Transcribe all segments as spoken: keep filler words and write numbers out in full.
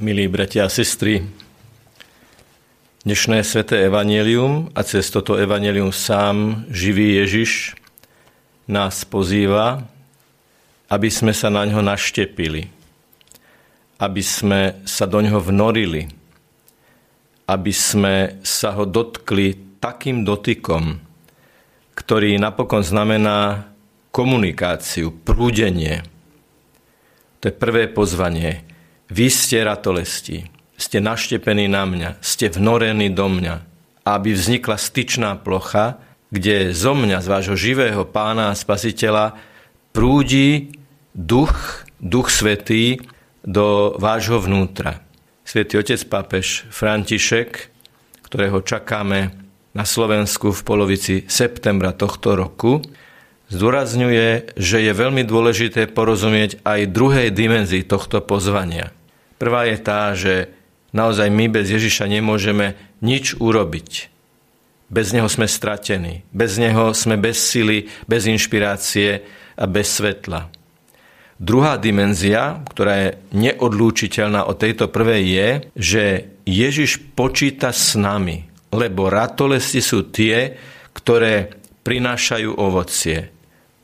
Milí bratia a sestry, dnešné sväté evanjelium a cez toto evanjelium sám živý Ježiš nás pozýva, aby sme sa na ňo naštepili, aby sme sa do ňoho vnorili, aby sme sa ho dotkli takým dotykom, ktorý napokon znamená komunikáciu, prúdenie. To je prvé pozvanie. Vy ste ratolesti, ste naštepení na mňa, ste vnorení do mňa, aby vznikla styčná plocha, kde zo mňa, z vášho živého Pána a Spasiteľa, prúdi duch, duch svätý do vášho vnútra. Svätý otec pápež František, ktorého čakáme na Slovensku v polovici septembra tohto roku, zdôrazňuje, že je veľmi dôležité porozumieť aj druhej dimenzii tohto pozvania. Prvá je tá, že naozaj my bez Ježiša nemôžeme nič urobiť. Bez neho sme stratení, bez neho sme bez sily, bez inšpirácie a bez svetla. Druhá dimenzia, ktorá je neodlúčiteľná od tejto prvej, je, že Ježiš počíta s nami, lebo ratolesti sú tie, ktoré prinášajú ovocie.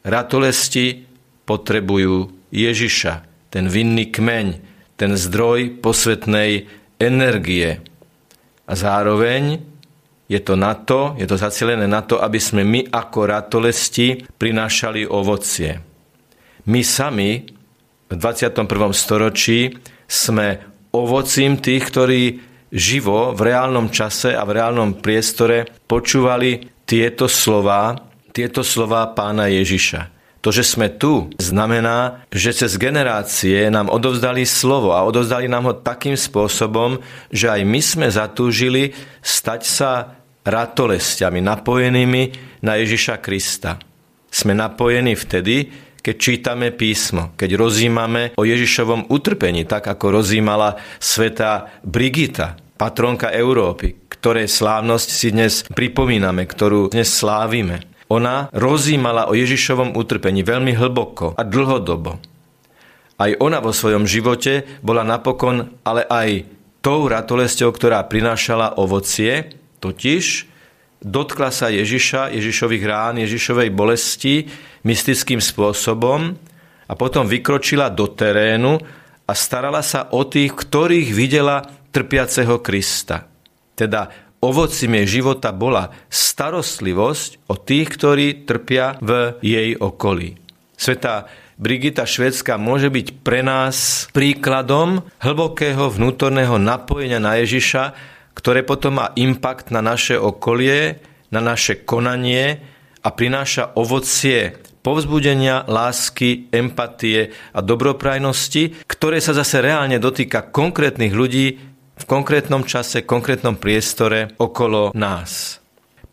Ratolesti potrebujú Ježiša, ten vinný kmeň, ten zdroj posvetnej energie. A zároveň je to na to, je to zacielené na to, aby sme my ako ratolesti prinášali ovocie. My sami v dvadsiatom prvom storočí sme ovocím tých, ktorí živo v reálnom čase a v reálnom priestore počúvali tieto slová, tieto slová Pána Ježiša. To, že sme tu, znamená, že cez generácie nám odovzdali slovo a odovzdali nám ho takým spôsobom, že aj my sme zatúžili stať sa ratolesťami, napojenými na Ježiša Krista. Sme napojení vtedy, keď čítame písmo, keď rozímame o Ježišovom utrpení, tak ako rozímala svätá Brigita, patronka Európy, ktorej slávnosť si dnes pripomíname, ktorú dnes slávime. Ona rozímala o Ježišovom utrpení veľmi hlboko a dlhodobo. Aj ona vo svojom živote bola napokon, ale aj tou ratolesťou, ktorá prinášala ovocie, totiž dotkla sa Ježiša, Ježišových rán, Ježišovej bolesti mystickým spôsobom a potom vykročila do terénu a starala sa o tých, ktorých videla trpiaceho Krista. Teda ovocím jej života bola starostlivosť o tých, ktorí trpia v jej okolí. Svätá Brigita Švédska môže byť pre nás príkladom hlbokého vnútorného napojenia na Ježiša, ktoré potom má impact na naše okolie, na naše konanie a prináša ovocie povzbudenia, lásky, empatie a dobroprajnosti, ktoré sa zase reálne dotýka konkrétnych ľudí, v konkrétnom čase, konkrétnom priestore okolo nás.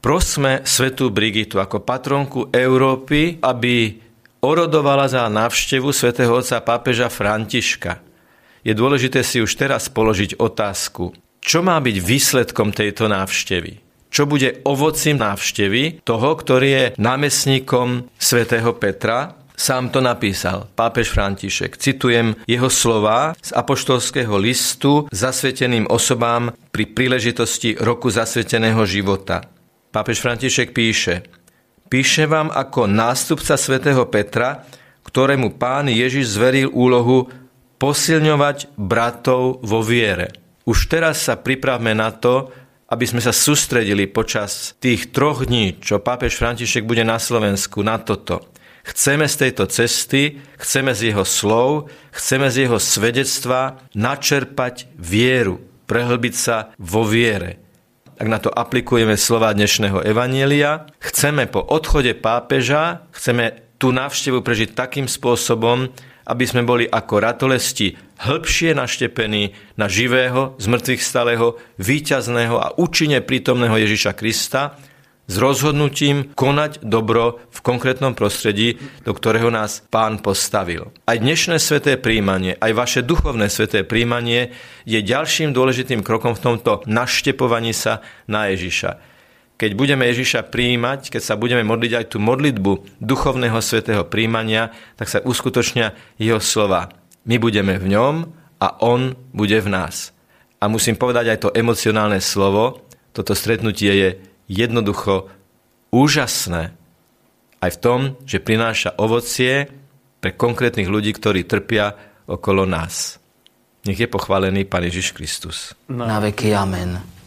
Prosme svätú Brigitu ako patronku Európy, aby orodovala za návštevu svätého otca pápeža Františka. Je dôležité si už teraz položiť otázku, čo má byť výsledkom tejto návštevy? Čo bude ovocím návštevy toho, ktorý je námestníkom svätého Petra? Sám to napísal pápež František. Citujem jeho slová z apoštolského listu zasveteným osobám pri príležitosti roku zasveteného života. Pápež František píše: Píše vám ako nástupca svätého Petra, ktorému Pán Ježiš zveril úlohu posilňovať bratov vo viere. Už teraz sa pripravme na to, aby sme sa sústredili počas tých troch dní, čo pápež František bude na Slovensku, na toto. Chceme z tejto cesty, chceme z jeho slov, chceme z jeho svedectva načerpať vieru, prehlbiť sa vo viere. Ak na to aplikujeme slova dnešného evanjelia, chceme po odchode pápeža, chceme tú návštevu prežiť takým spôsobom, aby sme boli ako ratolesti hĺbšie naštepení na živého, zmŕtvychstalého, víťazného a účinne prítomného Ježiša Krista, s rozhodnutím konať dobro v konkrétnom prostredí, do ktorého nás Pán postavil. Aj dnešné sväté príjmanie, aj vaše duchovné sväté príjmanie je ďalším dôležitým krokom v tomto naštepovaní sa na Ježiša. Keď budeme Ježiša prijímať, keď sa budeme modliť aj tú modlitbu duchovného svätého príjmania, tak sa uskutočnia jeho slova. My budeme v ňom a on bude v nás. A musím povedať aj to emocionálne slovo, toto stretnutie je jednoducho úžasné. Aj v tom, že prináša ovocie pre konkrétnych ľudí, ktorí trpia okolo nás. Nech je pochválený Pán Ježiš Kristus. Na veky amen.